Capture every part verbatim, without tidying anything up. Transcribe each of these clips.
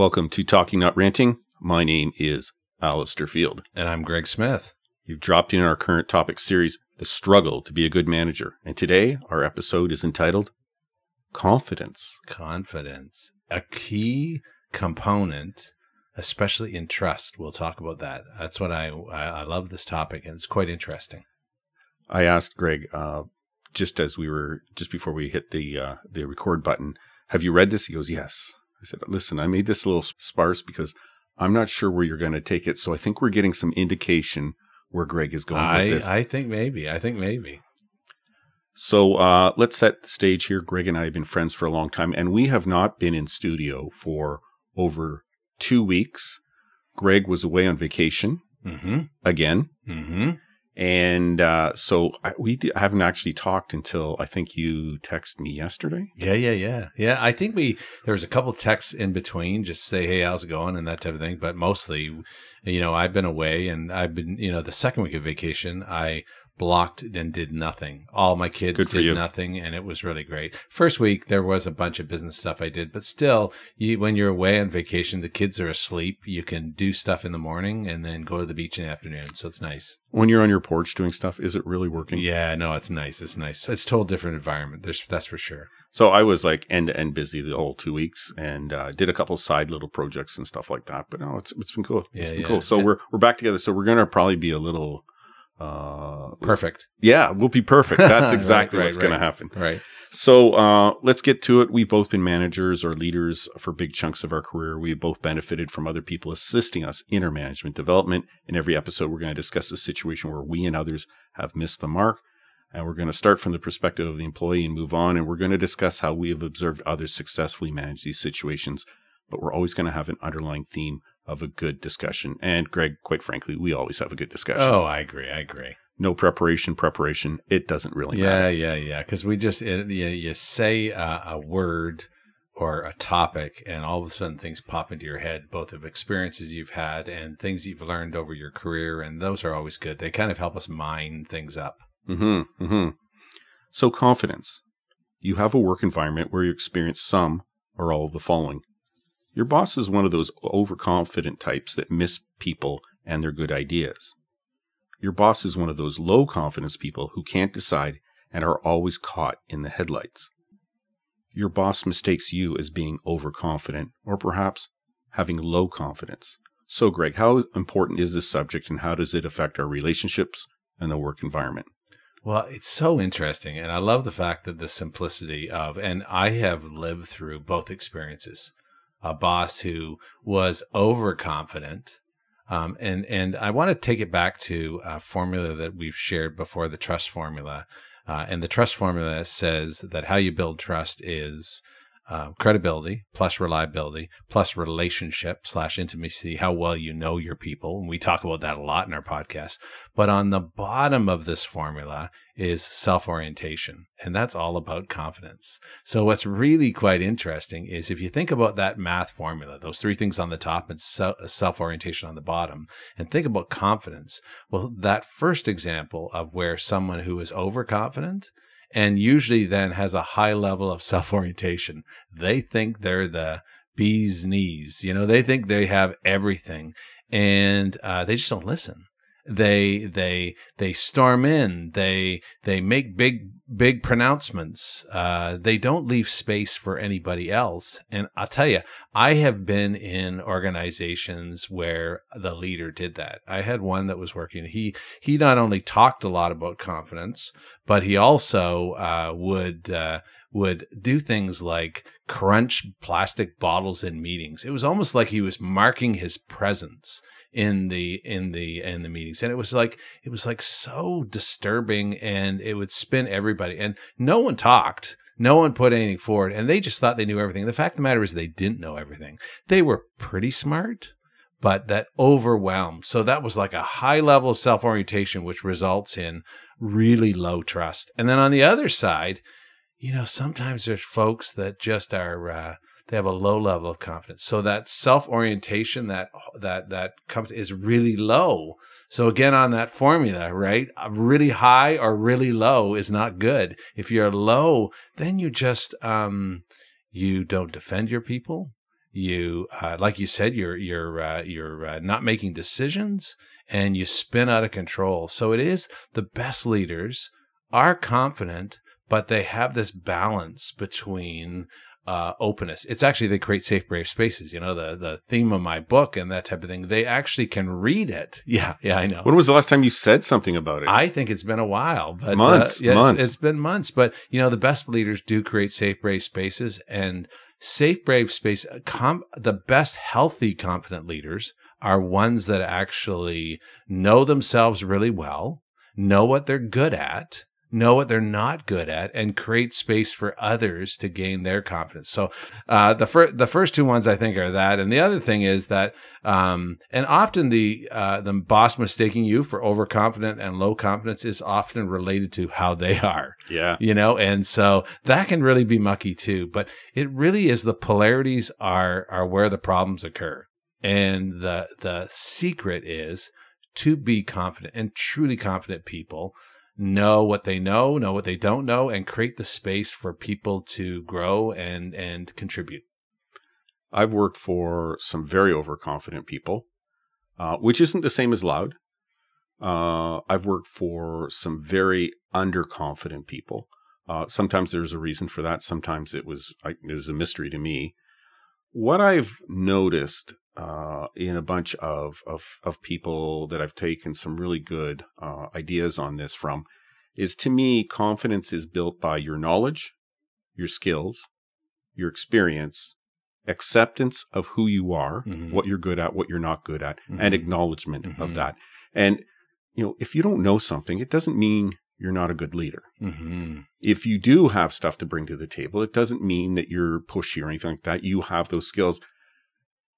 Welcome to Talking Not Ranting. My name is Alistair Field. And I'm Greg Smith. You've dropped in our current topic series, The Struggle to Be a Good Manager. And today, our episode is entitled Confidence. Confidence. A key component, especially in trust. We'll talk about that. That's what I, I love this topic, and it's quite interesting. I asked Greg, uh, just as we were, just before we hit the uh, the record button, have you read this? He goes, yes. I said, listen, I made this a little sparse because I'm not sure where you're going to take it. So I think we're getting some indication where Greg is going I, with this. I think maybe. I think maybe. So uh, let's set the stage here. Greg and I have been friends for a long time, and we have not been in studio for over two weeks. Greg was away on vacation mm-hmm. again. Mm-hmm. And uh, so I, we d- haven't actually talked until I think you texted me yesterday. Yeah, yeah, yeah. Yeah, I think we there was a couple texts in between just say, hey, how's it going and that type of thing. But mostly, you know, I've been away and I've been, you know, the second week of vacation, I blocked and did nothing. All my kids Good did nothing and it was really great. First week, there was a bunch of business stuff I did. But still, you, when you're away on vacation, the kids are asleep. You can do stuff in the morning and then go to the beach in the afternoon. So it's nice. When you're on your porch doing stuff, is it really working? Yeah, no, it's nice. It's nice. It's a total different environment. There's, that's for sure. So I was like end-to-end busy the whole two weeks and uh, did a couple side little projects and stuff like that. But no, it's it's been cool. It's yeah, been yeah. cool. So yeah. we're we're back together. So we're going to probably be a little uh, perfect. Yeah, we'll be perfect. That's exactly right, what's right, going right. to happen. Right. So uh, let's get to it. We've both been managers or leaders for big chunks of our career. We've both benefited from other people assisting us in our management development. In every episode, we're going to discuss a situation where we and others have missed the mark. And we're going to start from the perspective of the employee and move on. And we're going to discuss how we have observed others successfully manage these situations. But we're always going to have an underlying theme of a good discussion. And Greg, quite frankly, we always have a good discussion. Oh, I agree. I agree. No preparation, preparation. It doesn't really matter. Yeah, yeah, yeah. Because we just, it, you, you say uh, a word or a topic, and all of a sudden things pop into your head, both of experiences you've had and things you've learned over your career. And those are always good. They kind of help us mine things up. Mm-hmm, mm-hmm. So confidence. You have a work environment where you experience some or all of the following. Your boss is one of those overconfident types that miss people and their good ideas. Your boss is one of those low-confidence people who can't decide and are always caught in the headlights. Your boss mistakes you as being overconfident or perhaps having low confidence. So, Greg, how important is this subject and how does it affect our relationships and the work environment? Well, it's so interesting, and I love the fact that the simplicity of, and I have lived through both experiences, a boss who was overconfident. Um, and, and I want to take it back to a formula that we've shared before, the trust formula. Uh, and the trust formula says that how you build trust is uh, credibility plus reliability plus relationship slash intimacy, how well you know your people. And we talk about that a lot in our podcast. But on the bottom of this formula is self-orientation. And that's all about confidence. So what's really quite interesting is if you think about that math formula, those three things on the top and self-orientation on the bottom, and think about confidence. Well, that first example of where someone who is overconfident and usually then has a high level of self-orientation, they think they're the bee's knees. You know, they think they have everything and uh, they just don't listen. They, they, they storm in, they, they make big, big pronouncements. Uh, they don't leave space for anybody else. And I'll tell you, I have been in organizations where the leader did that. I had one that was working. He, he not only talked a lot about confidence, but he also, uh, would, uh, would do things like crunch plastic bottles in meetings. It was almost like he was marking his presence in the in the in the meetings, and it was like it was like so disturbing, and it would spin everybody, and no one talked, no one put anything forward, and they just thought they knew everything. The fact of the matter is they didn't know everything. They were pretty smart, but that overwhelmed. So that was like a high level of self-orientation, which results in really low trust. And then on the other side, you know, sometimes there's folks that just are uh, they have a low level of confidence. So that self-orientation, that that that comes is really low. So again, on that formula, right? Really high or really low is not good. If you're low, then you just um, you don't defend your people. You, uh, like you said, you're you're uh, you're uh, not making decisions, and you spin out of control. So it is the best leaders are confident, but they have this balance between uh, openness. It's actually, they create safe, brave spaces. You know, the the theme of my book and that type of thing. They actually can read it. Yeah, yeah, I know. When was the last time you said something about it? I think it's been a while, but months, uh, yeah, months. It's, it's been months. But you know, the best leaders do create safe, brave spaces, and. Safe, brave space, com- the best healthy, confident leaders are ones that actually know themselves really well, know what they're good at, know what they're not good at, and create space for others to gain their confidence. So uh, the, fir- the first two ones I think are that. And the other thing is that, um, and often the, uh, the boss mistaking you for overconfident and low confidence is often related to how they are. Yeah. You know, and so that can really be mucky too, but it really is the polarities are, are where the problems occur. And the, the secret is to be confident, and truly confident people know what they know, know what they don't know, and create the space for people to grow and and contribute. I've worked for some very overconfident people, uh, which isn't the same as loud. Uh, I've worked for some very underconfident people. Uh, sometimes there's a reason for that. Sometimes it was, I, it was a mystery to me. What I've noticed uh, in a bunch of, of, of people that I've taken some really good uh, ideas on this from is, to me, confidence is built by your knowledge, your skills, your experience, acceptance of who you are, mm-hmm. what you're good at, what you're not good at, mm-hmm. and acknowledgement mm-hmm. of that. And, you know, if you don't know something, it doesn't mean you're not a good leader. Mm-hmm. If you do have stuff to bring to the table, it doesn't mean that you're pushy or anything like that. You have those skills.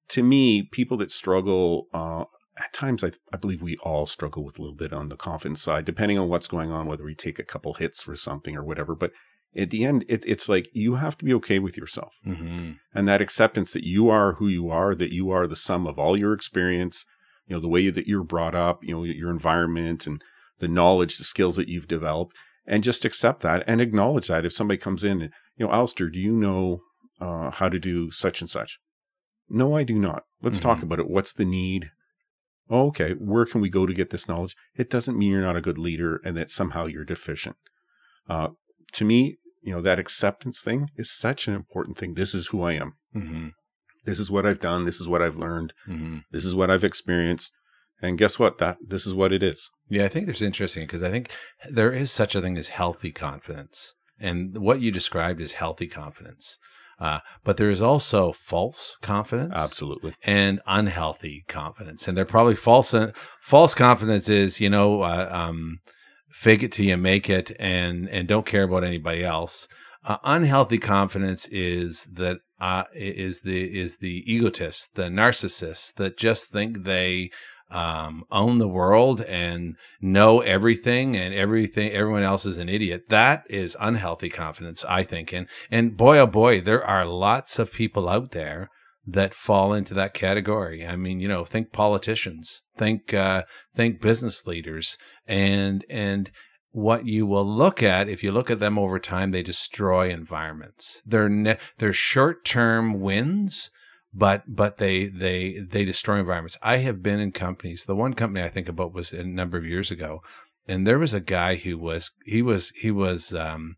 To me, people that struggle, uh, at times, I, th- I believe we all struggle with a little bit on the confidence side, depending on what's going on, whether we take a couple hits for something or whatever. But at the end, it, it's like you have to be okay with yourself. Mm-hmm. And that acceptance that you are who you are, that you are the sum of all your experience, you know, the way that you're brought up, you know, your environment and the knowledge, the skills that you've developed, and just accept that and acknowledge that. If somebody comes in and, you know, Alistair, do you know uh, how to do such and such? No, I do not. Let's mm-hmm. talk about it. What's the need? Oh, okay. Where can we go to get this knowledge? It doesn't mean you're not a good leader and that somehow you're deficient. Uh, to me, you know, that acceptance thing is such an important thing. This is who I am. Mm-hmm. This is what I've done. This is what I've learned. Mm-hmm. This is what I've experienced. And guess what? That this is what it is. Yeah, I think it's interesting because I think there is such a thing as healthy confidence. And what you described is healthy confidence. Uh, but there is also false confidence. Absolutely. And unhealthy confidence. And they're probably false. False confidence is, you know, uh, um, fake it till you make it and, and don't care about anybody else. Uh, unhealthy confidence is that uh, is the is the egotist, the narcissist that just think they Um, own the world and know everything and everything, everyone else is an idiot. That is unhealthy confidence, I think. And, and boy, oh boy, there are lots of people out there that fall into that category. I mean, you know, think politicians, think, uh, think business leaders, and, and, what you will look at, if you look at them over time, they destroy environments. They're, ne- they're short-term wins. But but they they they destroy environments. I have been in companies. The one company I think about was a number of years ago, and there was a guy who was he was he was um,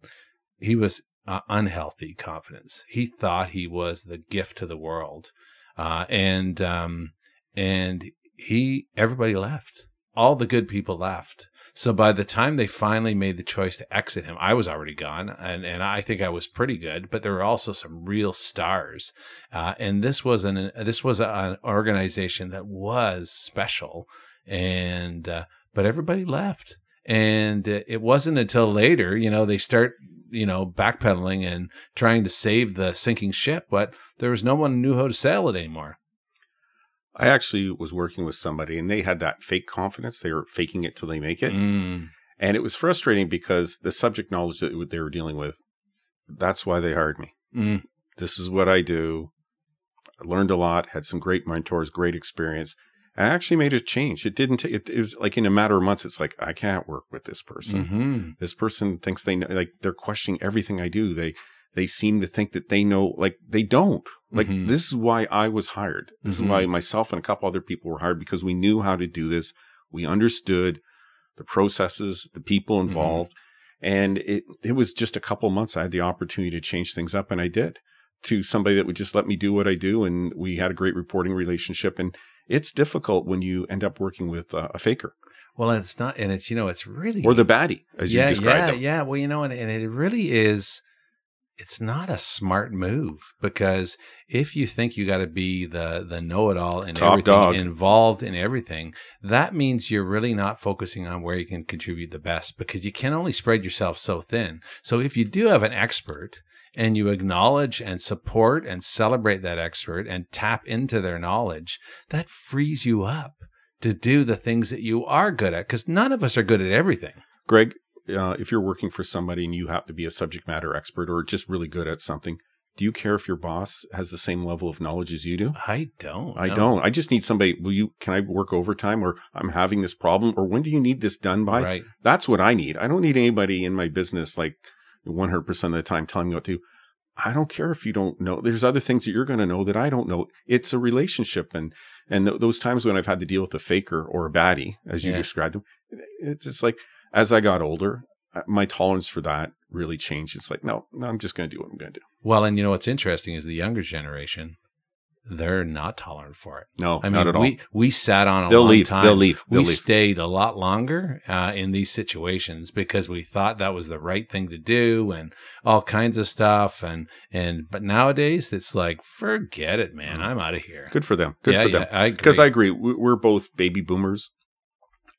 he was uh, unhealthy confidence. He thought he was the gift to the world, uh, and um, and he everybody left. All the good people left. So by the time they finally made the choice to exit him, I was already gone, and, and I think I was pretty good. But there were also some real stars, uh, and this was an this was an organization that was special, and uh, but everybody left, and it wasn't until later, you know, they start you know backpedaling and trying to save the sinking ship, but there was no one who knew how to sail it anymore. I actually was working with somebody and they had that fake confidence. They were faking it till they make it. Mm. And it was frustrating because the subject knowledge that they were dealing with, that's why they hired me. Mm. This is what I do. I learned a lot, had some great mentors, great experience. And I actually made a change. It didn't take, it, it was like in a matter of months, it's like, I can't work with this person. Mm-hmm. This person thinks they know, like they're questioning everything I do. They, they seem to think that they know, like they don't. Like, mm-hmm. This is why I was hired. This mm-hmm. is why myself and a couple other people were hired, because we knew how to do this. We understood the processes, the people involved. Mm-hmm. And it, it was just a couple months I had the opportunity to change things up, and I did, to somebody that would just let me do what I do. And we had a great reporting relationship. And it's difficult when you end up working with uh, a faker. Well, and it's not, and it's, you know, it's really. Or the baddie, as yeah, you described yeah, them. Yeah, yeah. Well, you know, and, and it really is. It's not a smart move, because if you think you got to be the the know-it-all and Top everything dog. involved in everything, that means you're really not focusing on where you can contribute the best, because you can only spread yourself so thin. So if you do have an expert and you acknowledge and support and celebrate that expert and tap into their knowledge, that frees you up to do the things that you are good at, because none of us are good at everything. Greg, Uh, if you're working for somebody and you happen to be a subject matter expert or just really good at something, do you care if your boss has the same level of knowledge as you do? I don't. I no. don't. I just need somebody. Will you? Can I work overtime? Or I'm having this problem? Or when do you need this done by? Right. That's what I need. I don't need anybody in my business like one hundred percent of the time telling me what to do. I don't care if you don't know. There's other things that you're going to know that I don't know. It's a relationship. And and th- those times when I've had to deal with a faker or a baddie, as you yeah. described them, it's just like, as I got older, my tolerance for that really changed. It's like, no, no I'm just going to do what I'm going to do. Well, and you know what's interesting is the younger generation, they're not tolerant for it. No, I mean, not at all. We, we sat on a They'll long leave. time. They'll leave. They'll we leave. stayed a lot longer uh, in these situations because we thought that was the right thing to do and all kinds of stuff. And, and but nowadays, it's like, forget it, man. I'm out of here. Good for them. Good yeah, for yeah, them. Because I, I agree. We're both baby boomers.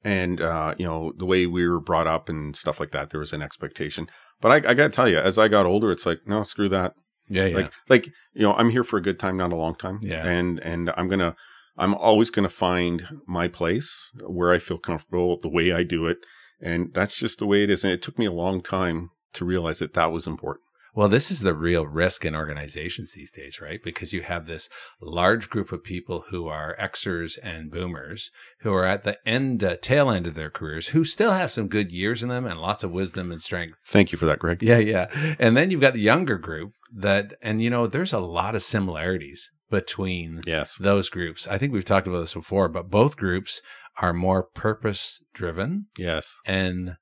And, uh, you know, the way we were brought up and stuff like that, there was an expectation. But I, I got to tell you, as I got older, it's like, no, screw that. Yeah, yeah. Like, like, you know, I'm here for a good time, not a long time. Yeah. And, and I'm going to, I'm always going to find my place where I feel comfortable, the way I do it. And that's just the way it is. And it took me a long time to realize that that was important. Well, this is the real risk in organizations these days, right? Because you have this large group of people who are Xers and boomers who are at the end, uh, tail end of their careers, who still have some good years in them and lots of wisdom and strength. Thank you for that, Greg. Yeah, yeah. And then you've got the younger group that, and you know, there's a lot of similarities between yes. those groups. I think we've talked about this before, but both groups are more purpose driven. Yes. And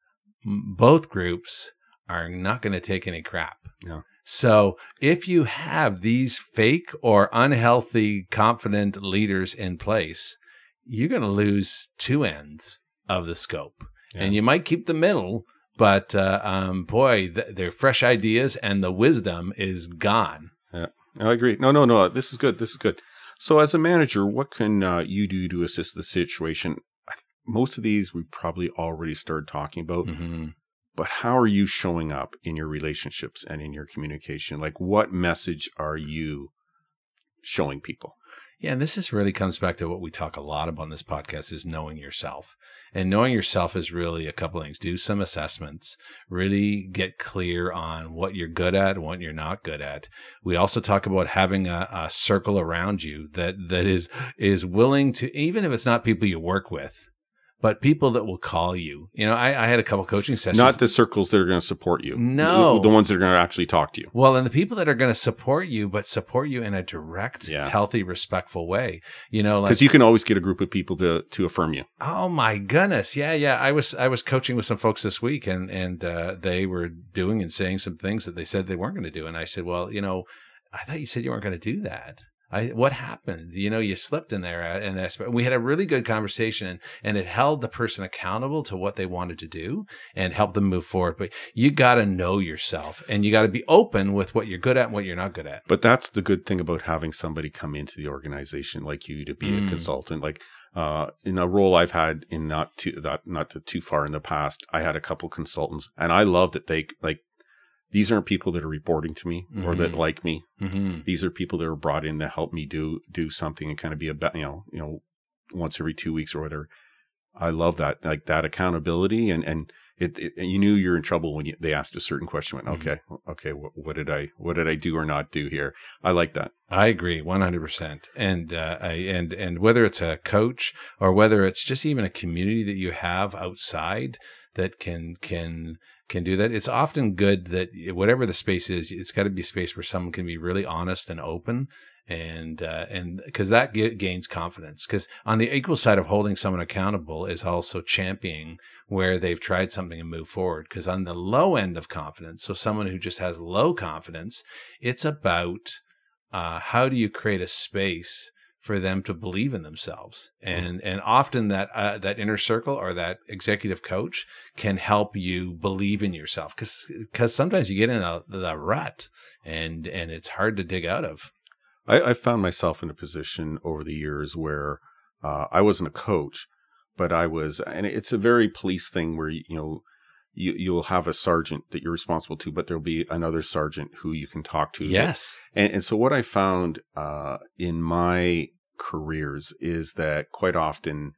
both groups are not going to take any crap. No. So if you have these fake or unhealthy, confident leaders in place, you're going to lose two ends of the scope. Yeah. And you might keep the middle, but uh, um, boy, th- they're fresh ideas and the wisdom is gone. Yeah, I agree. No, no, no. This is good. This is good. So as a manager, what can uh, you do to assist the situation? I th- most of these we've probably already started talking about. Mm-hmm. But how are you showing up in your relationships and in your communication? Like, what message are you showing people? Yeah, and this is really comes back to what we talk a lot about in this podcast is knowing yourself. And knowing yourself is really a couple of things. Do some assessments. Really get clear on what you're good at, what you're not good at. We also talk about having a, a circle around you that that is is willing to, even if it's not people you work with, but people that will call you. You know, I, I had a couple coaching sessions. Not the circles that are going to support you. No. The, the ones that are going to actually talk to you. Well, and the people that are going to support you, but support you in a direct, yeah. healthy, respectful way. You know, like, because you can always get a group of people to to affirm you. Oh my goodness. Yeah, yeah. I was I was coaching with some folks this week, and and uh, they were doing and saying some things that they said they weren't going to do. And I said, well, you know, I thought you said you weren't going to do that. I, what happened? You know, you slipped in there, and that's, we had a really good conversation, and, and it held the person accountable to what they wanted to do and helped them move forward. But you got to know yourself, and you got to be open with what you're good at and what you're not good at. But that's the good thing about having somebody come into the organization like you to be mm. a consultant. Like uh, in a role I've had in not too, that, not too far in the past, I had a couple consultants, and I love that they like, these aren't people that are reporting to me mm-hmm. or that like me. Mm-hmm. These are people that are brought in to help me do do something and kind of be a, you know, you know, once every two weeks or whatever. I love that, like that accountability, and and it, it and you knew you're in trouble when you, they asked a certain question. Went okay, mm-hmm. okay, wh- what did I what did I do or not do here? I like that. I agree one hundred percent. And uh, I and and whether it's a coach or whether it's just even a community that you have outside that can can can do that. It's often good that whatever the space is, it's got to be a space where someone can be really honest and open, and uh, and because that g- gains confidence. Because on the equal side of holding someone accountable is also championing where they've tried something and moved forward. Because on the low end of confidence, so someone who just has low confidence, it's about uh, how do you create a space for them to believe in themselves. And and often that uh, that inner circle or that executive coach can help you believe in yourself, because because sometimes you get in a the rut and and it's hard to dig out of. I, I found myself in a position over the years where uh, I wasn't a coach, but I was, and it's a very police thing where, you know, you, you'll have a sergeant that you're responsible to, but there'll be another sergeant who you can talk to. Yes. And, and so what I found uh, in my careers is that quite often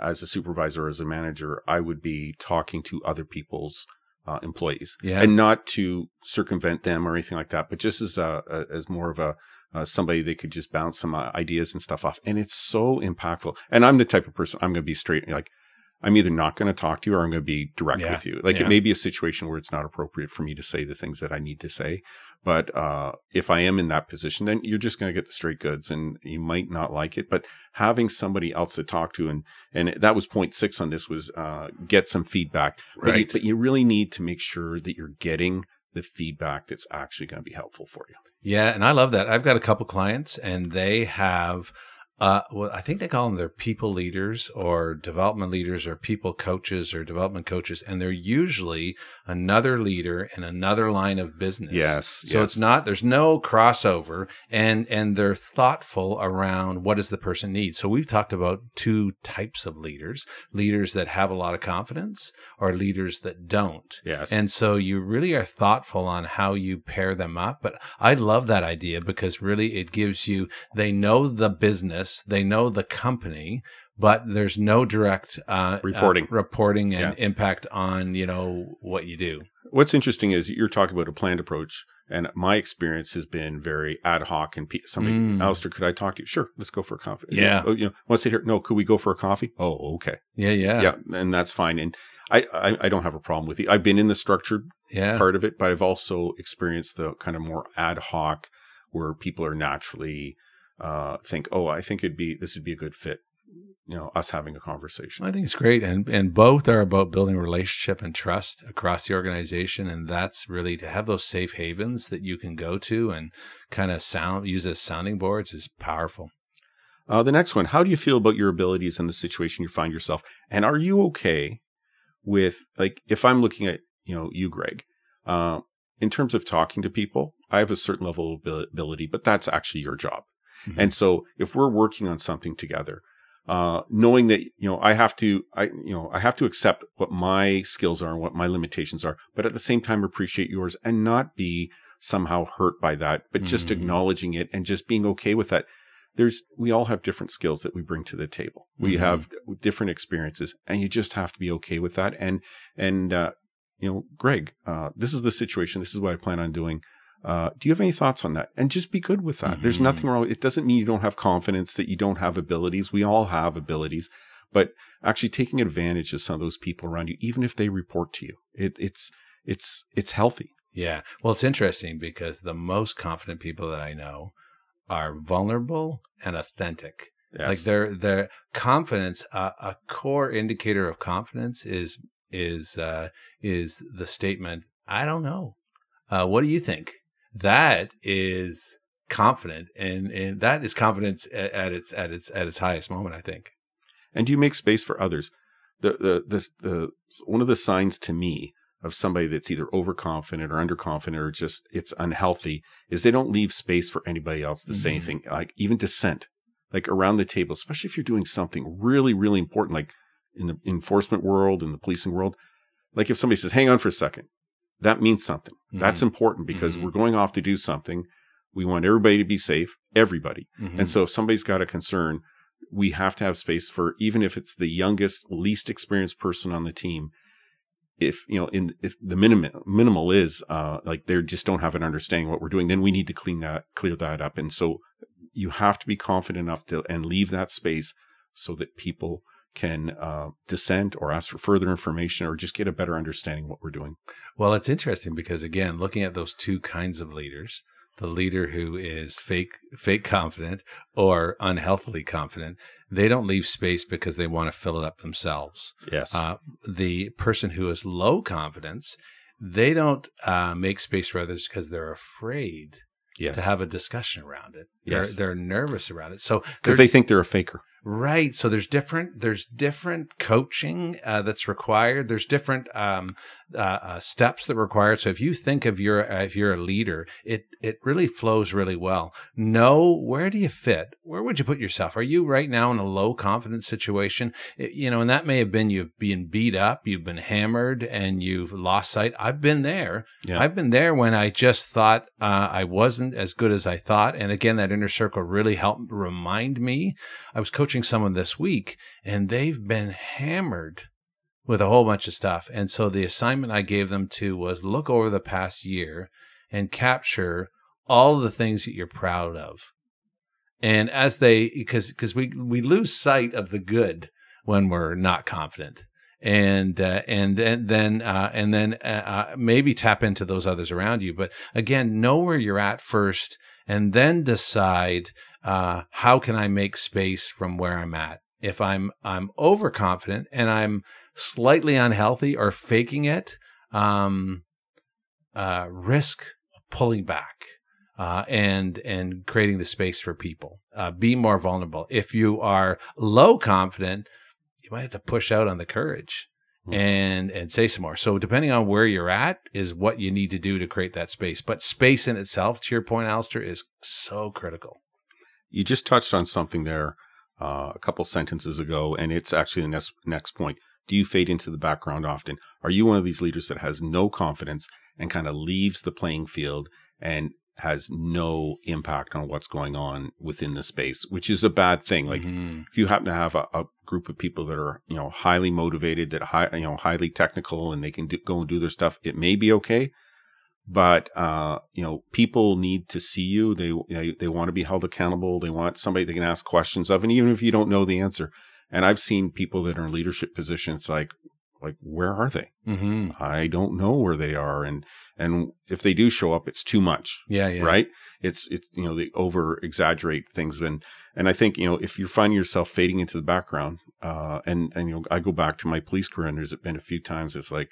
as a supervisor, as a manager, I would be talking to other people's uh, employees, yeah, and not to circumvent them or anything like that, but just as a, a as more of a, Uh, somebody they could just bounce some uh, ideas and stuff off. And it's so impactful. And I'm the type of person, I'm going to be straight. Like, I'm either not going to talk to you or I'm going to be direct yeah. with you. Like, yeah. it may be a situation where it's not appropriate for me to say the things that I need to say. But uh, if I am in that position, then you're just going to get the straight goods and you might not like it. But having somebody else to talk to, and, and that was point six on this, was uh, get some feedback. Right. But you, but you really need to make sure that you're getting the feedback that's actually going to be helpful for you. Yeah. And I love that. I've got a couple clients and they have, uh, well, I think they call them their people leaders or development leaders or people coaches or development coaches. And they're usually another leader in another line of business. Yes. So yes. It's not, there's no crossover, and, and they're thoughtful around what does the person need. So we've talked about two types of leaders, leaders that have a lot of confidence or leaders that don't. Yes. And so you really are thoughtful on how you pair them up. But I love that idea because really it gives you, they know the business. They know the company, but there's no direct uh, reporting, uh, reporting and yeah. impact on, you know, what you do. What's interesting is you're talking about a planned approach, and my experience has been very ad hoc. And somebody, mm. Alistair, could I talk to you? Sure, let's go for a coffee. Yeah, you know, you know, want to sit here? No, could we go for a coffee? Oh, okay. Yeah, yeah, yeah, and that's fine. And I, I, I don't have a problem with it. I've been in the structured yeah. part of it, but I've also experienced the kind of more ad hoc where people are naturally. Uh, think, oh, I think it'd be, this would be a good fit, you know, us having a conversation. I think it's great. And, and both are about building relationship and trust across the organization. And that's really to have those safe havens that you can go to and kind of sound, use as sounding boards is powerful. Uh, the next one, how do you feel about your abilities in the situation you find yourself? And are you okay with, like, if I'm looking at, you know, you, Greg, uh, in terms of talking to people, I have a certain level of ability, but that's actually your job. Mm-hmm. And so if we're working on something together, uh, knowing that, you know, I have to, I, you know, I have to accept what my skills are and what my limitations are, but at the same time, appreciate yours and not be somehow hurt by that, but mm-hmm. just acknowledging it and just being okay with that. There's, we all have different skills that we bring to the table. We mm-hmm. have different experiences, and you just have to be okay with that. And, and, uh, you know, Greg, uh, this is the situation. This is what I plan on doing. Uh, do you have any thoughts on that? And just be good with that. Mm-hmm. There's nothing wrong. It doesn't mean you don't have confidence, that you don't have abilities. We all have abilities, but actually taking advantage of some of those people around you, even if they report to you, it, it's, it's, it's healthy. Yeah. Well, it's interesting because the most confident people that I know are vulnerable and authentic. Yes. Like their, their confidence, uh, a core indicator of confidence is, is, uh, is the statement, I don't know. Uh, what do you think? That is confident, and, and that is confidence at, at its at its at its highest moment, I think. And do you make space for others? The the the, the one of the signs to me of somebody that's either overconfident or underconfident or just it's unhealthy is they don't leave space for anybody else to mm-hmm. say anything, like even dissent, like around the table, especially if you're doing something really really important, like in the enforcement world and the policing world. Like if somebody says, "Hang on for a second." That means something. Mm-hmm. That's important because mm-hmm. we're going off to do something. We want everybody to be safe, everybody. Mm-hmm. And so if somebody's got a concern, we have to have space for, even if it's the youngest, least experienced person on the team, if, you know, in if the minimum minimal is uh, like they just don't have an understanding of what we're doing, then we need to clean that, clear that up. And so you have to be confident enough to, and leave that space so that people can uh, dissent or ask for further information or just get a better understanding of what we're doing. Well, it's interesting because, again, looking at those two kinds of leaders, the leader who is fake, fake confident or unhealthily confident, they don't leave space because they want to fill it up themselves. Yes. Uh, the person who is low confidence, they don't uh, make space for others because they're afraid yes. to have a discussion around it. Yes. They're, they're nervous around it. So because they think they're a faker. Right. So there's different, there's different coaching uh, that's required. There's different um, uh, uh, steps that are required. So if you think of your, uh, if you're a leader, it, it really flows really well. Know where do you fit? Where would you put yourself? Are you right now in a low confidence situation? It, you know, and that may have been you've been beat up, you've been hammered, and you've lost sight. I've been there. Yeah. I've been there when I just thought uh, I wasn't as good as I thought. And again, that inner circle really helped remind me. I was coaching someone this week and they've been hammered with a whole bunch of stuff. And so the assignment I gave them to was look over the past year and capture all of the things that you're proud of. And as they, because, because we, we lose sight of the good when we're not confident. And, uh, and, and then, uh, and then, uh, uh, maybe tap into those others around you. But again, know where you're at first and then decide, Uh, how can I make space from where I'm at? If I'm I'm overconfident and I'm slightly unhealthy or faking it, um, uh, risk pulling back uh, and and creating the space for people. Uh, be more vulnerable. If you are low confident, you might have to push out on the courage mm-hmm. and and say some more. So depending on where you're at is what you need to do to create that space. But space in itself, to your point, Alistair, is so critical. You just touched on something there uh, a couple sentences ago, and it's actually the next, next point. Do you fade into the background often? Are you one of these leaders that has no confidence and kind of leaves the playing field and has no impact on what's going on within the space, which is a bad thing? Like mm-hmm. if you happen to have a, a group of people that are, you know, highly motivated, that high, you know, highly technical, and they can do, go and do their stuff, it may be okay. But, uh, you know, people need to see you. They, they, they want to be held accountable. They want somebody they can ask questions of. And even if you don't know the answer, and I've seen people that are in leadership positions, like, like, where are they? Mm-hmm. I don't know where they are. And, and if they do show up, it's too much. Yeah. yeah. Right. It's, it's, you know, they over exaggerate things. And, and I think, you know, if you find yourself fading into the background, uh, and, and, you know, I go back to my police career, and there's been a few times it's like,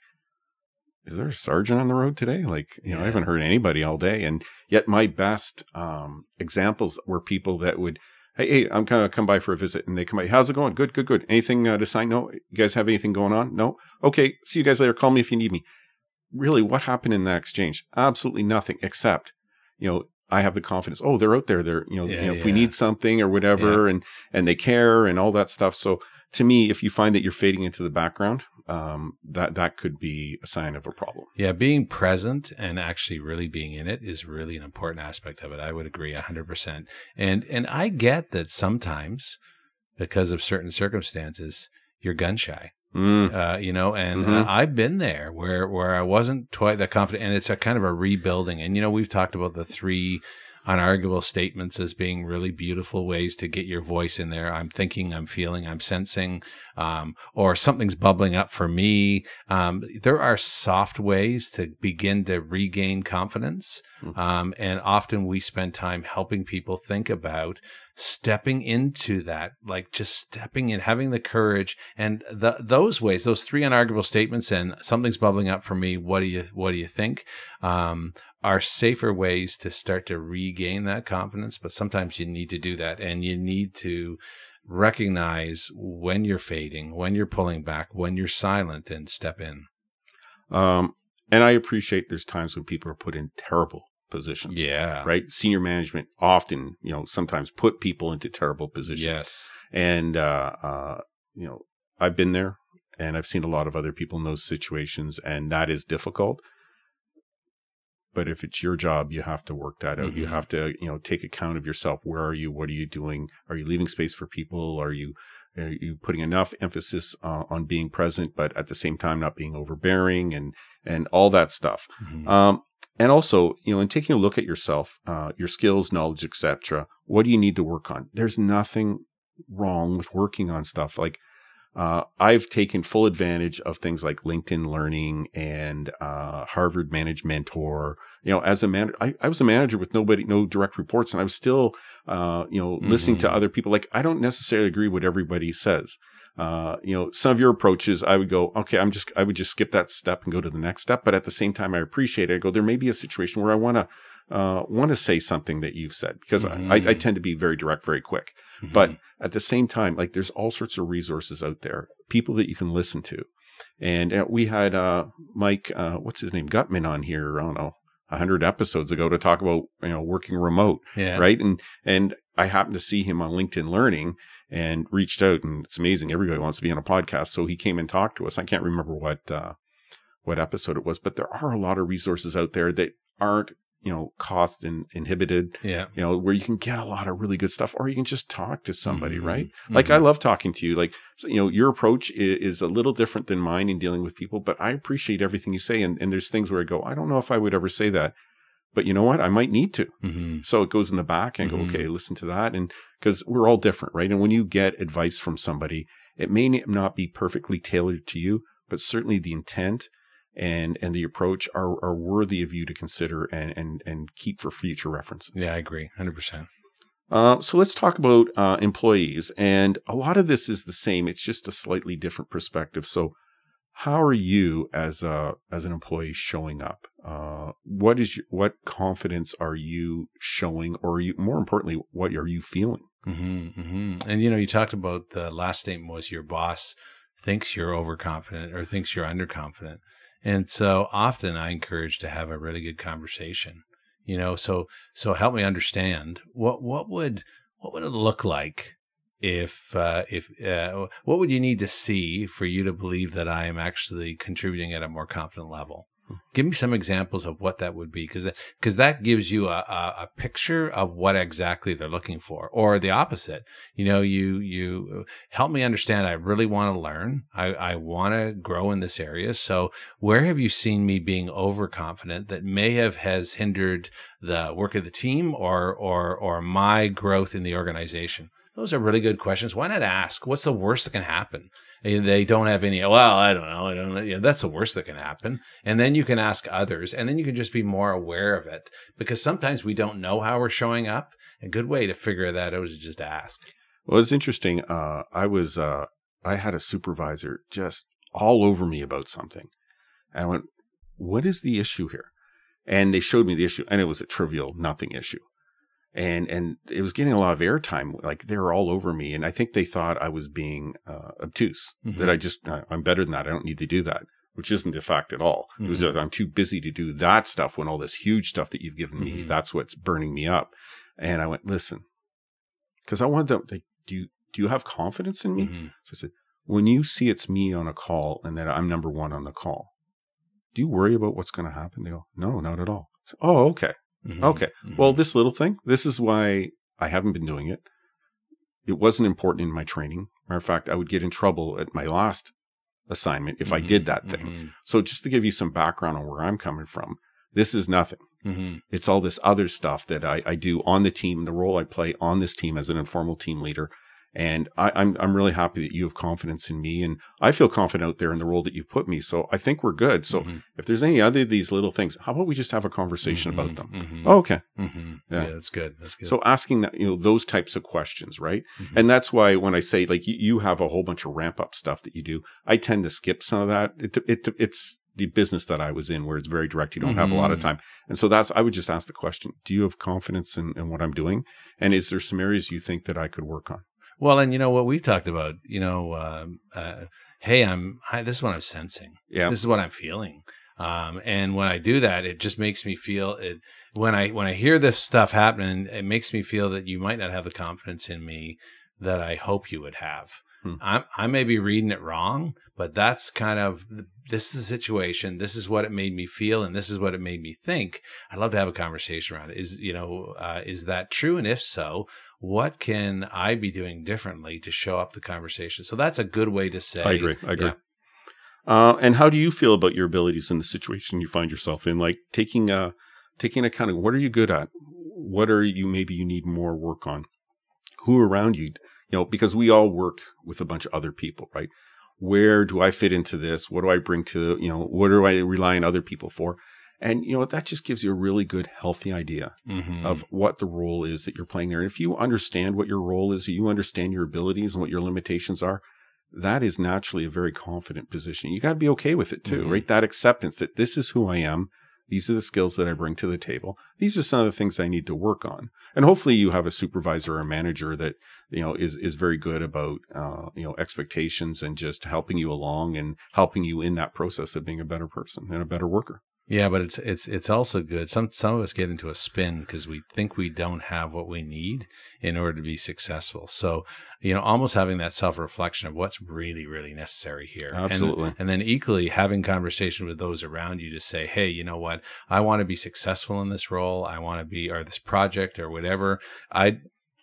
is there a sergeant on the road today? Like, you know, yeah. I haven't heard anybody all day. And yet my best um, examples were people that would, hey, hey, I'm going to come by for a visit. And they come by, how's it going? Good, good, good. Anything uh, to sign? No. You guys have anything going on? No. Okay. See you guys later. Call me if you need me. Really, what happened in that exchange? Absolutely nothing except, you know, I have the confidence. Oh, they're out there. They're, you know, yeah, you know yeah. if we need something or whatever, yeah. and, and they care and all that stuff. So to me, if you find that you're fading into the background, um, that, that could be a sign of a problem. Yeah. Being present and actually really being in it is really an important aspect of it. I would agree a hundred percent. And, and I get that sometimes because of certain circumstances, you're gun shy, mm. uh, you know, and mm-hmm. uh, I've been there where, where I wasn't quite that confident, and it's a kind of a rebuilding. And, you know, we've talked about the three unarguable statements as being really beautiful ways to get your voice in there. I'm thinking, I'm feeling, I'm sensing, um, or something's bubbling up for me. Um, there are soft ways to begin to regain confidence. Mm-hmm. Um, and often we spend time helping people think about stepping into that, like just stepping in, having the courage, and the, those ways, those three unarguable statements and something's bubbling up for me. What do you, what do you think? Um, are safer ways to start to regain that confidence. But sometimes you need to do that, and you need to recognize when you're fading, when you're pulling back, when you're silent, and step in. Um, and I appreciate there's times when people are put in terrible positions. Yeah. Right. Senior management often, you know, sometimes put people into terrible positions. Yes. And, uh, uh, you know, I've been there, and I've seen a lot of other people in those situations, and that is difficult. But if it's your job, you have to work that out. Mm-hmm. You have to, you know, take account of yourself. Where are you? What are you doing? Are you leaving space for people? Are you, are you putting enough emphasis uh, on being present, but at the same time not being overbearing and, and all that stuff. Mm-hmm. Um, and also, you know, in taking a look at yourself, uh, your skills, knowledge, et cetera, what do you need to work on? There's nothing wrong with working on stuff. Like Uh, I've taken full advantage of things like LinkedIn Learning and uh, Harvard Manage Mentor. You know, as a manager, I, I was a manager with nobody, no direct reports, and I was still, uh, you know, mm-hmm. listening to other people. Like, I don't necessarily agree with what everybody says. Uh, you know, some of your approaches, I would go, okay, I'm just, I would just skip that step and go to the next step. But at the same time, I appreciate it. I go, there may be a situation where I want to, uh, want to say something that you've said, because mm-hmm. I, I tend to be very direct, very quick. Mm-hmm. But at the same time, like, there's all sorts of resources out there, people that you can listen to. And uh, we had, uh, Mike, uh, what's his name? Gutman on here. I don't know, a hundred episodes ago to talk about, you know, working remote. Yeah. Right. And, and I happened to see him on LinkedIn Learning and reached out, and it's amazing. Everybody wants to be on a podcast. So he came and talked to us. I can't remember what, uh, what episode it was, but there are a lot of resources out there that aren't, you know, cost in, inhibited, yeah. you know, where you can get a lot of really good stuff, or you can just talk to somebody, mm-hmm. right? Like, mm-hmm. I love talking to you. Like, you know, your approach is, is a little different than mine in dealing with people, but I appreciate everything you say. And, and there's things where I go, I don't know if I would ever say that, but you know what? I might need to. Mm-hmm. So it goes in the back and mm-hmm. go, okay, listen to that. And because we're all different, right? And when you get advice from somebody, it may not be perfectly tailored to you, but certainly the intent and and the approach are are worthy of you to consider and and and keep for future reference. Yeah, I agree, one hundred percent. Uh, so let's talk about uh, employees. And a lot of this is the same. It's just a slightly different perspective. So how are you as a as an employee showing up? Uh, what is your, what confidence are you showing, or are you, more importantly, what are you feeling? Mm-hmm, mm-hmm. And you know, you talked about the last statement was your boss thinks you're overconfident or thinks you're underconfident. And so often I encourage to have a really good conversation, you know, so, so help me understand what, what would, what would it look like if, uh, if, uh, what would you need to see for you to believe that I am actually contributing at a more confident level? Give me some examples of what that would be, because because that gives you a, a, a picture of what exactly they're looking for, or the opposite. You know, you you help me understand. I really want to learn. I, I want to grow in this area. So where have you seen me being overconfident that may have has hindered the work of the team or or or my growth in the organization? Those are really good questions. Why not ask? What's the worst that can happen? They don't have any, well, I don't know. I don't know. You know, that's the worst that can happen. And then you can ask others, and then you can just be more aware of it, because sometimes we don't know how we're showing up. A good way to figure that out is just ask. Well, it's interesting. Uh, I was, uh, I had a supervisor just all over me about something. And I went, what is the issue here? And they showed me the issue, and it was a trivial nothing issue. And, and it was getting a lot of airtime. Like, they were all over me. And I think they thought I was being uh, obtuse, mm-hmm. that I just, I, I'm better than that. I don't need to do that, which isn't the fact at all. Mm-hmm. It was just, I'm too busy to do that stuff when all this huge stuff that you've given me, mm-hmm. that's what's burning me up. And I went, listen, cause I wanted to, like, do you, do you have confidence in me? Mm-hmm. So I said, when you see it's me on a call and that I'm number one on the call, do you worry about what's going to happen? They go, no, not at all. I said, oh, okay. Mm-hmm. Okay. Mm-hmm. Well, this little thing, this is why I haven't been doing it. It wasn't important in my training. Matter of fact, I would get in trouble at my last assignment if mm-hmm. I did that thing. Mm-hmm. So just to give you some background on where I'm coming from, this is nothing. Mm-hmm. It's all this other stuff that I, I do on the team, the role I play on this team as an informal team leader. And I, I'm, I'm really happy that you have confidence in me, and I feel confident out there in the role that you put me. So I think we're good. So mm-hmm. if there's any other of these little things, how about we just have a conversation mm-hmm. about them? Mm-hmm. Oh, okay. Mm-hmm. Yeah. yeah, that's good. That's good. So asking that, you know, those types of questions, right? Mm-hmm. And that's why when I say, like, you, you have a whole bunch of ramp up stuff that you do, I tend to skip some of that. It, it, it's the business that I was in where it's very direct. You don't mm-hmm. have a lot of time. And so that's, I would just ask the question, do you have confidence in, in what I'm doing? And is there some areas you think that I could work on? Well, and you know what we've talked about, you know, uh, uh, hey, I'm, I, this is what I'm sensing. Yeah. This is what I'm feeling. Um, and when I do that, it just makes me feel it. When I, when I hear this stuff happening, it makes me feel that you might not have the confidence in me that I hope you would have. Hmm. I, I may be reading it wrong, but that's kind of, this is the situation. This is what it made me feel. And this is what it made me think. I'd love to have a conversation around it. Is, you know, uh, is that true? And if so, what can I be doing differently to show up the conversation? So that's a good way to say. I agree. I agree. Yeah. Uh, and how do you feel about your abilities in the situation you find yourself in? Like taking a, taking account of what are you good at? What are you, maybe you need more work on? who around you, you know, because we all work with a bunch of other people, right? Where do I fit into this? What do I bring to, you know, what do I rely on other people for? And, you know, that just gives you a really good, healthy idea mm-hmm. of what the role is that you're playing there. And if you understand what your role is, you understand your abilities and what your limitations are, that is naturally a very confident position. You got to be okay with it too, mm-hmm. right? That acceptance that this is who I am. These are the skills that I bring to the table. These are some of the things I need to work on. And hopefully you have a supervisor or a manager that, you know, is, is very good about, uh, you know, expectations and just helping you along and helping you in that process of being a better person and a better worker. Yeah, but it's it's it's also good. Some some of us get into a spin because we think we don't have what we need in order to be successful. So, you know, almost having that self-reflection of what's really, really necessary here. Absolutely. And, and then equally having conversation with those around you to say, hey, you know what? I want to be successful in this role. I want to be, or this project or whatever. I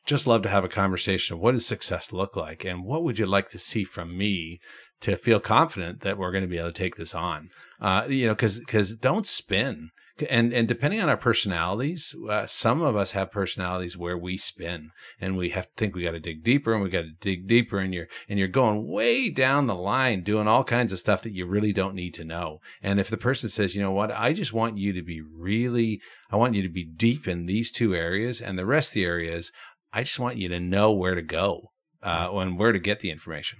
just love to have a conversation of what does success look like? And what would you like to see from me to feel confident that we're going to be able to take this on? Uh, you know, because because don't spin. And and depending on our personalities, uh, some of us have personalities where we spin and we have to think we got to dig deeper and we got to dig deeper and you're, and you're going way down the line doing all kinds of stuff that you really don't need to know. And if the person says, you know what, I just want you to be really, I want you to be deep in these two areas and the rest of the areas, I just want you to know where to go uh, and where to get the information.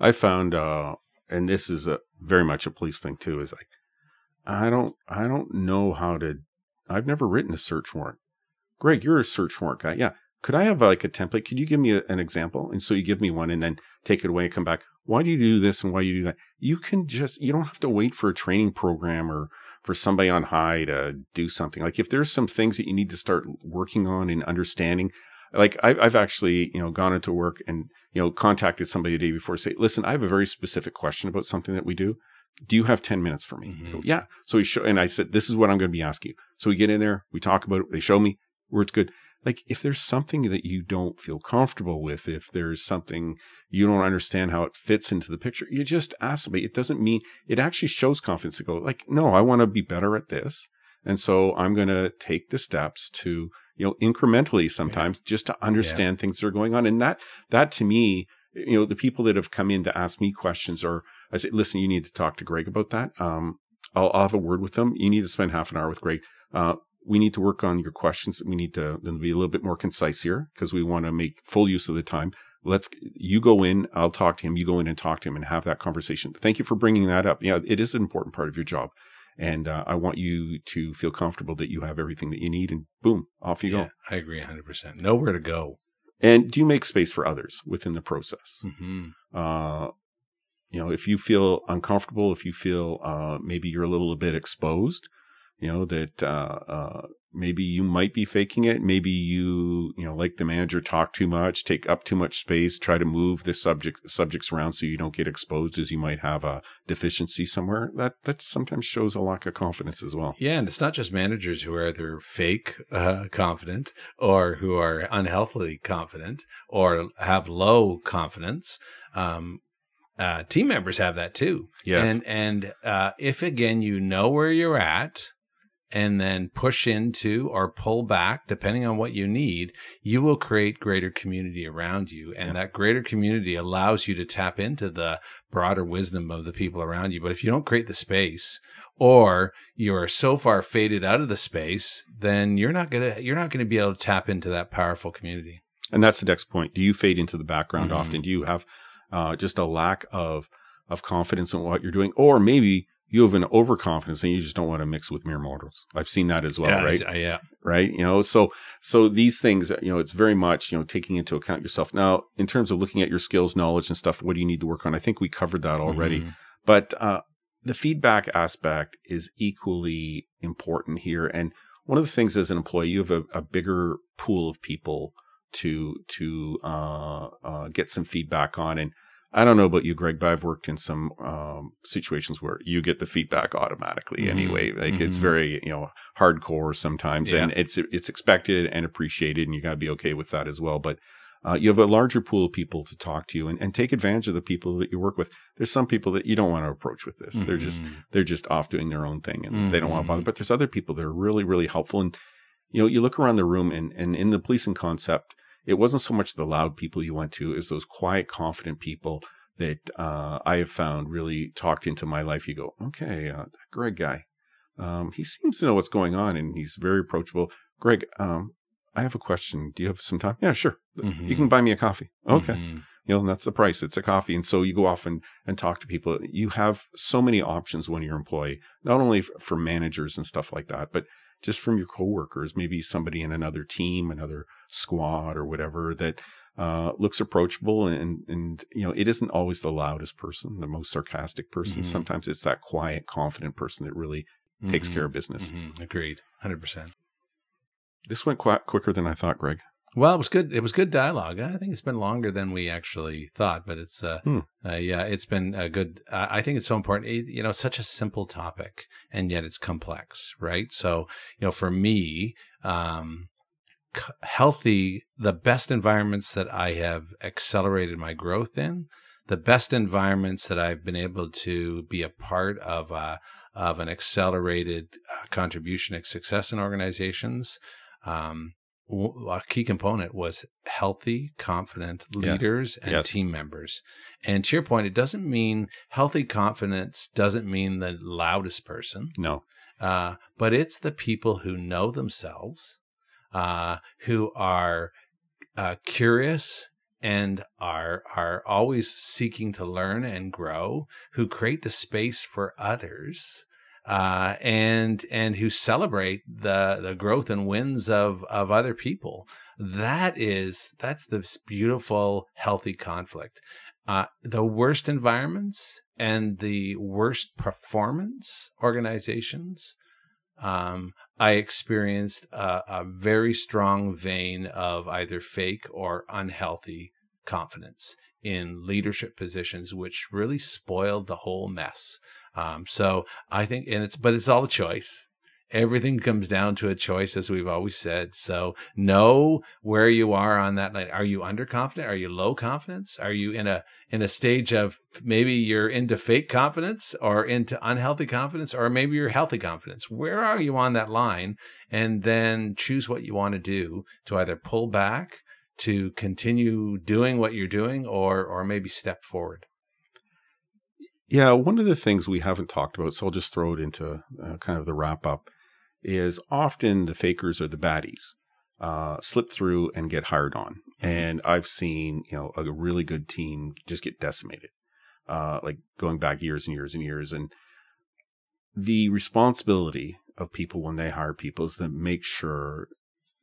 I found, uh, and this is a very much a police thing too, is like, I don't, I don't know how to, I've never written a search warrant. Greg, you're a search warrant guy. Yeah. Could I have like a template? Could you give me a, an example? And so you give me one and then take it away and come back. Why do you do this? And why do you do that? You can just, you don't have to wait for a training program or for somebody on high to do something. Like if there's some things that you need to start working on and understanding, like I've actually, you know, gone into work and, you know, contacted somebody the day before, say, listen, I have a very specific question about something that we do. Do you have ten minutes for me? Mm-hmm. Go, yeah. So we show, and I said, this is what I'm going to be asking you. So we get in there, we talk about it. They show me where it's good. Like if there's something that you don't feel comfortable with, if there's something you don't understand how it fits into the picture, you just ask somebody. It doesn't mean, it actually shows confidence to go like, no, I want to be better at this. And so I'm going to take the steps to, you know, incrementally sometimes yeah. just to understand yeah. things that are going on. And that, that to me, you know, the people that have come in to ask me questions or I say, listen, you need to talk to Greg about that. Um, I'll, I'll have a word with them. You need to spend half an hour with Greg. Uh, we need to work on your questions. We need to then be a little bit more concise here because we want to make full use of the time. Let's, you go in, I'll talk to him. You go in and talk to him and have that conversation. Thank you for bringing that up. Yeah, it is an important part of your job. And uh, I want you to feel comfortable that you have everything that you need and boom, off you yeah, go. I agree one hundred percent. Nowhere to go. And do you make space for others within the process? Mm-hmm. Uh, you know, if you feel uncomfortable, if you feel uh, maybe you're a little bit exposed, you know, that uh, uh, maybe you might be faking it. Maybe you, you know, like the manager, talk too much, take up too much space, try to move the subject subjects around so you don't get exposed as you might have a deficiency somewhere. That that sometimes shows a lack of confidence as well. Yeah, and it's not just managers who are either fake uh, confident or who are unhealthily confident or have low confidence. Um uh team members have that too. Yes. And and uh if again you know where you're at, and then push into or pull back, depending on what you need, you will create greater community around you. And yeah. that greater community allows you to tap into the broader wisdom of the people around you. But if you don't create the space or you're so far faded out of the space, then you're not going to, you're not going to be able to tap into that powerful community. And that's the next point. Do you fade into the background mm-hmm. often? Do you have uh, just a lack of, of confidence in what you're doing? Or maybe you have an overconfidence and you just don't want to mix with mere mortals. I've seen that as well, yeah, right? Uh, yeah. Right? You know, so so these things, you know, it's very much, you know, taking into account yourself. Now, in terms of looking at your skills, knowledge and stuff, what do you need to work on? I think we covered that already. Mm-hmm. But uh, the feedback aspect is equally important here. And one of the things as an employee, you have a, a bigger pool of people to, to uh, uh, get some feedback on. And I don't know about you, Greg, but I've worked in some um, situations where you get the feedback automatically mm-hmm. anyway. Like mm-hmm. it's very, you know, hardcore sometimes yeah. and it's, it's expected and appreciated and you gotta be okay with that as well. But uh, you have a larger pool of people to talk to you and, and take advantage of the people that you work with. There's some people that you don't want to approach with this. Mm-hmm. They're just, they're just off doing their own thing and mm-hmm. they don't want to bother, but there's other people that are really, really helpful. And, you know, you look around the room and, and in the policing concept, it wasn't so much the loud people you went to, is those quiet, confident people that uh, I have found really talked into my life. You go, okay, uh, that Greg guy, um, he seems to know what's going on, and he's very approachable. Greg, um, I have a question. Do you have some time? Yeah, sure. Mm-hmm. You can buy me a coffee. Okay. Mm-hmm. You know, and that's the price. It's a coffee. And so you go off and, and talk to people. You have so many options when you're an employee, not only f- for managers and stuff like that, but just from your coworkers, maybe somebody in another team, another squad or whatever that uh, looks approachable. And, and, you know, it isn't always the loudest person, the most sarcastic person. Mm-hmm. Sometimes it's that quiet, confident person that really mm-hmm. takes care of business. Mm-hmm. Agreed. one hundred percent. This went quite quicker than I thought, Greg. Well, it was good. It was good dialogue. I think it's been longer than we actually thought, but it's uh, hmm. uh yeah, it's been a good. Uh, I think it's so important. It, you know, it's such a simple topic, and yet it's complex, right? So, you know, for me, um, c- healthy, the best environments that I have accelerated my growth in, the best environments that I've been able to be a part of, uh, of an accelerated uh, contribution and success in organizations. Um, a key component was healthy, confident leaders yeah. and yes. team members. And to your point, it doesn't mean healthy confidence doesn't mean the loudest person. No. Uh, but it's the people who know themselves, uh, who are uh, curious and are are always seeking to learn and grow, who create the space for others. Uh, and, and who celebrate the, the growth and wins of, of other people. That is, that's this beautiful, healthy conflict. Uh, the worst environments and the worst performance organizations, um, I experienced a, a very strong vein of either fake or unhealthy confidence in leadership positions, which really spoiled the whole mess. Um, so I think, and it's, but it's all a choice. Everything comes down to a choice, as we've always said. So know where you are on that night. Are you underconfident? Are you low confidence? Are you in a, in a stage of maybe you're into fake confidence or into unhealthy confidence, or maybe you're healthy confidence? Where are you on that line? And then choose what you want to do to either pull back, to continue doing what you're doing, or, or maybe step forward. Yeah, one of the things we haven't talked about, so I'll just throw it into uh, kind of the wrap up, is often the fakers or the baddies uh, slip through and get hired on. Mm-hmm. And I've seen, you know, a really good team just get decimated, uh, like going back years and years and years. And the responsibility of people when they hire people is to make sure,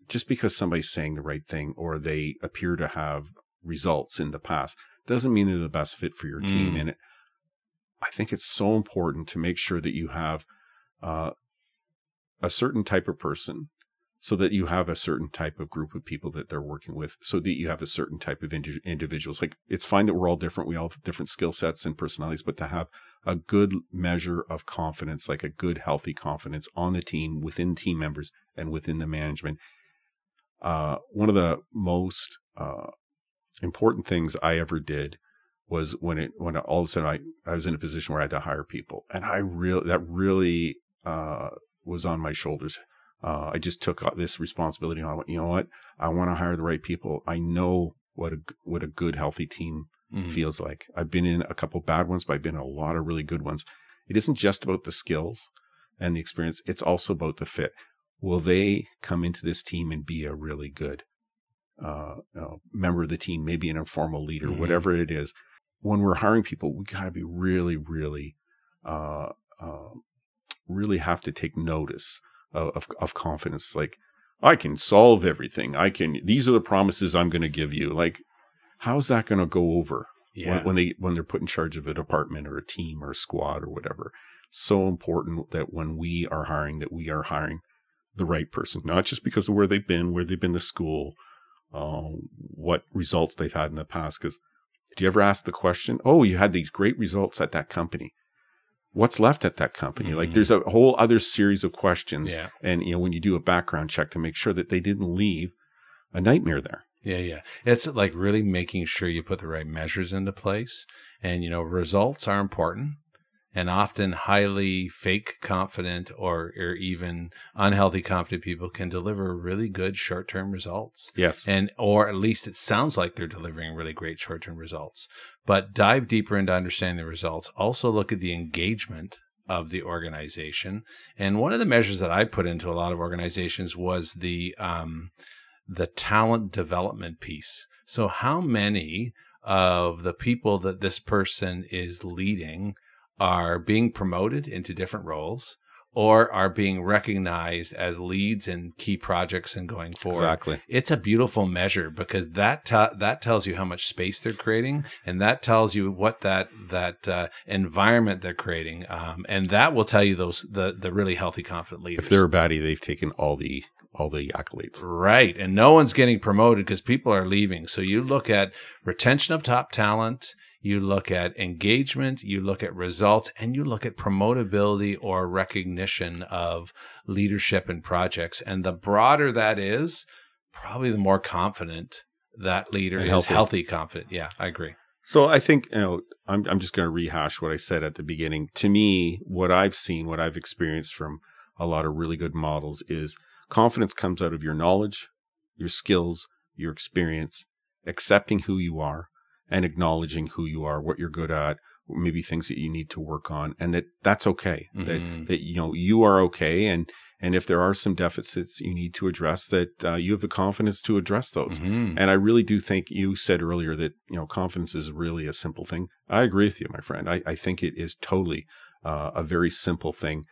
just because somebody's saying the right thing or they appear to have results in the past doesn't mean they're the best fit for your mm. team. And it, I think it's so important to make sure that you have uh, a certain type of person, so that you have a certain type of group of people that they're working with, so that you have a certain type of indi- individuals. Like, it's fine that we're all different. We all have different skill sets and personalities, but to have a good measure of confidence, like a good, healthy confidence on the team, within team members and within the management. Uh, one of the most uh, important things I ever did was when it when all of a sudden I, I was in a position where I had to hire people, and I really that really uh, was on my shoulders. Uh, I just took this responsibility on. You know what? I want to hire the right people. I know what a what a good, healthy team mm-hmm. feels like. I've been in a couple bad ones, but I've been in a lot of really good ones. It isn't just about the skills and the experience; it's also about the fit. Will they come into this team and be a really good uh, uh, member of the team, maybe an informal leader, mm-hmm. whatever it is? When we're hiring people, we got to be really, really, uh, uh, really have to take notice of, of, of confidence. Like, I can solve everything. I can. These are the promises I'm going to give you. Like, how's that going to go over yeah. when, when they when they're put in charge of a department or a team or a squad or whatever? So important that when we are hiring, that we are hiring the right person, not just because of where they've been, where they've been to school, uh, what results they've had in the past. Because do you ever ask the question, oh, you had these great results at that company. What's left at that company? Mm-hmm. Like, there's a whole other series of questions. Yeah. And, you know, when you do a background check to make sure that they didn't leave a nightmare there. Yeah, yeah. It's like really making sure you put the right measures into place. And, you know, results are important. and often highly fake confident or, or even unhealthy confident people can deliver really good short-term results. Yes. And, or at least it sounds like they're delivering really great short-term results. But dive deeper into understanding the results. Also look at the engagement of the organization. And one of the measures that I put into a lot of organizations was the, um, the talent development piece. So how many of the people that this person is leading are being promoted into different roles or are being recognized as leads in key projects and going forward. Exactly. It's a beautiful measure because that t- that tells you how much space they're creating, and that tells you what that that uh, environment they're creating, um, and that will tell you those the the really healthy, confident leaders. If they're a baddie, they've taken all the all the accolades. Right, and no one's getting promoted because people are leaving. So you look at retention of top talent. You look at engagement, you look at results, and you look at promotability or recognition of leadership and projects. And the broader that is, probably the more confident that leader and is. Healthy. healthy, confident. Yeah, I agree. So I think, you know, I'm, I'm just going to rehash what I said at the beginning. To me, what I've seen, what I've experienced from a lot of really good models is confidence comes out of your knowledge, your skills, your experience, accepting who you are, and acknowledging who you are, what you're good at, maybe things that you need to work on, and that that's okay. Mm-hmm. That that you know you are okay, and and if there are some deficits you need to address, that uh, you have the confidence to address those. Mm-hmm. And I really do think you said earlier that you know confidence is really a simple thing. I agree with you, my friend. I, I think it is totally uh, a very simple thing,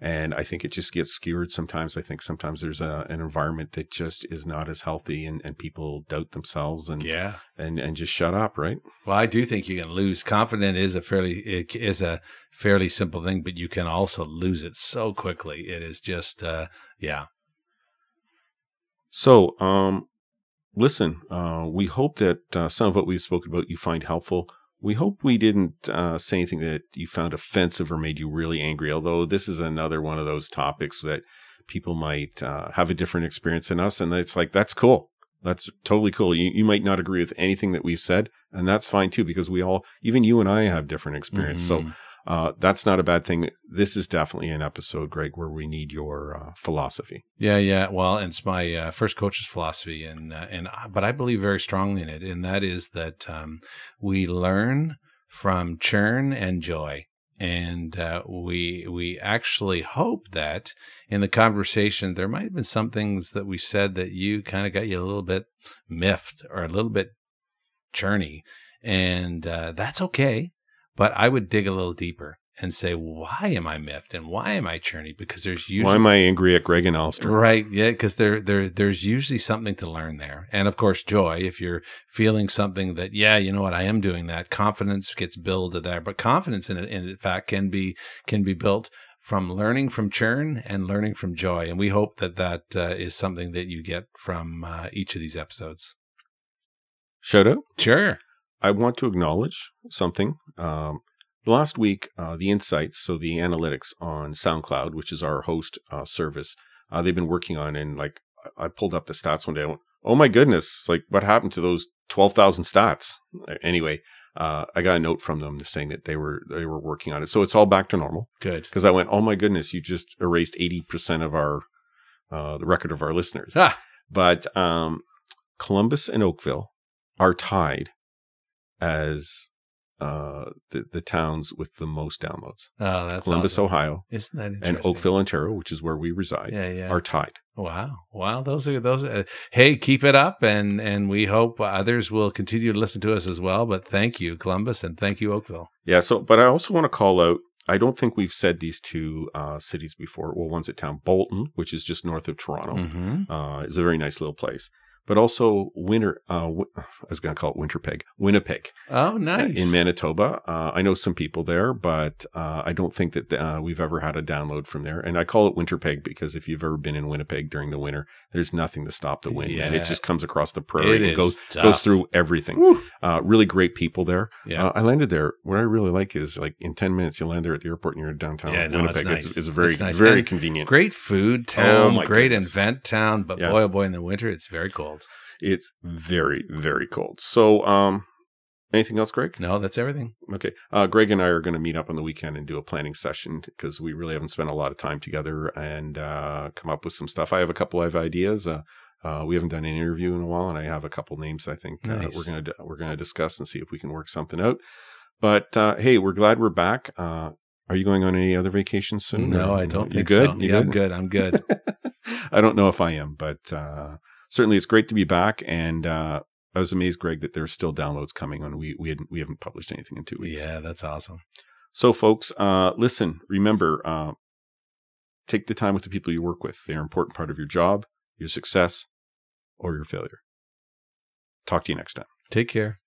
and I think it just gets skewered sometimes. I think sometimes there's a, an environment that just is not as healthy, and, and people doubt themselves and yeah. and and just shut up, right? Well, I do think you can lose. Confidence is a fairly it is a fairly simple thing, but you can also lose it so quickly. It is just uh, yeah. So, um, listen, uh, we hope that uh, some of what we've spoken about you find helpful. We hope we didn't uh, say anything that you found offensive or made you really angry, although this is another one of those topics that people might uh, have a different experience than us. And it's like, that's cool. That's totally cool. You, you might not agree with anything that we've said, and that's fine too, because we all, even you and I have different experience. Mm-hmm. So uh, that's not a bad thing. This is definitely an episode, Greg, where we need your uh, philosophy. Yeah, yeah. Well, it's my uh, first coach's philosophy, and uh, and but I believe very strongly in it, and that is that um, we learn from churn and joy. And uh, we we actually hope that in the conversation, there might have been some things that we said that you kind of got you a little bit miffed or a little bit churny. And uh, that's okay. But I would dig a little deeper and say, why am I miffed and why am I churny? Because there's usually... Why am I angry at Greg and Alistair? Right, yeah, because there, there, there's usually something to learn there. And, of course, joy, if you're feeling something that, yeah, you know what, I am doing that, confidence gets built there. But confidence, in, it, in fact, can be can be built from learning from churn and learning from joy. And we hope that that uh, is something that you get from uh, each of these episodes. Shout out? Sure. I want to acknowledge something. Um Last week, uh, the insights, so the analytics on SoundCloud, which is our host uh, service, uh, they've been working on. And like, I pulled up the stats one day. I went, oh my goodness, like what happened to those twelve thousand stats? Anyway, uh, I got a note from them saying that they were they were working on it. So it's all back to normal. Good. Because I went, oh my goodness, you just erased eighty percent of our uh, the record of our listeners. Ah. But um, Columbus and Oakville are tied as... Uh, the, the towns with the most downloads. Oh, that's Columbus, awesome. Ohio, isn't that interesting? And Oakville, Ontario, which is where we reside, yeah, yeah. are tied. Wow, wow, those are those. Are, hey, keep it up, and and we hope others will continue to listen to us as well. But thank you, Columbus, and thank you, Oakville. Yeah. So, but I also want to call out. I don't think we've said these two uh, cities before. Well, one's a town, Bolton, which is just north of Toronto. Mm-hmm. Uh, it's a very nice little place. But also winter, uh, I was going to call it Winterpeg, Winnipeg. Oh, nice. In Manitoba. Uh, I know some people there, but uh, I don't think that uh, we've ever had a download from there. And I call it Winterpeg because if you've ever been in Winnipeg during the winter, there's nothing to stop the wind. Yeah. And it just comes across the prairie it and goes, goes through everything. Uh, really great people there. Yeah. Uh, I landed there. What I really like is like in ten minutes, you land there at the airport and you're downtown yeah, Winnipeg. No, it's, nice. it's, it's very, it's nice. very and convenient. Great food town, oh, great goodness. Event town. But yeah. boy, oh boy, in the winter, it's very cold. It's very, very cold. So um, Anything else, Greg? No, that's everything. Okay. Uh, Greg and I are going to meet up on the weekend and do a planning session because we really haven't spent a lot of time together and uh, come up with some stuff. I have a couple of ideas. Uh, uh, we haven't done an interview in a while, and I have a couple names I think nice. uh, we're going to we're going to discuss and see if we can work something out. But uh, hey, we're glad we're back. Uh, are you going on any other vacations soon? No, I don't think so. You yeah, good? I'm good. I'm good. I don't know if I am, but uh, certainly it's great to be back. And uh, I was amazed, Greg, that there's still downloads coming on. We we hadn't, we haven't published anything in two weeks. Yeah, that's awesome. So, folks, uh, listen, remember, uh, take the time with the people you work with. They're an important part of your job, your success, or your failure. Talk to you next time. Take care.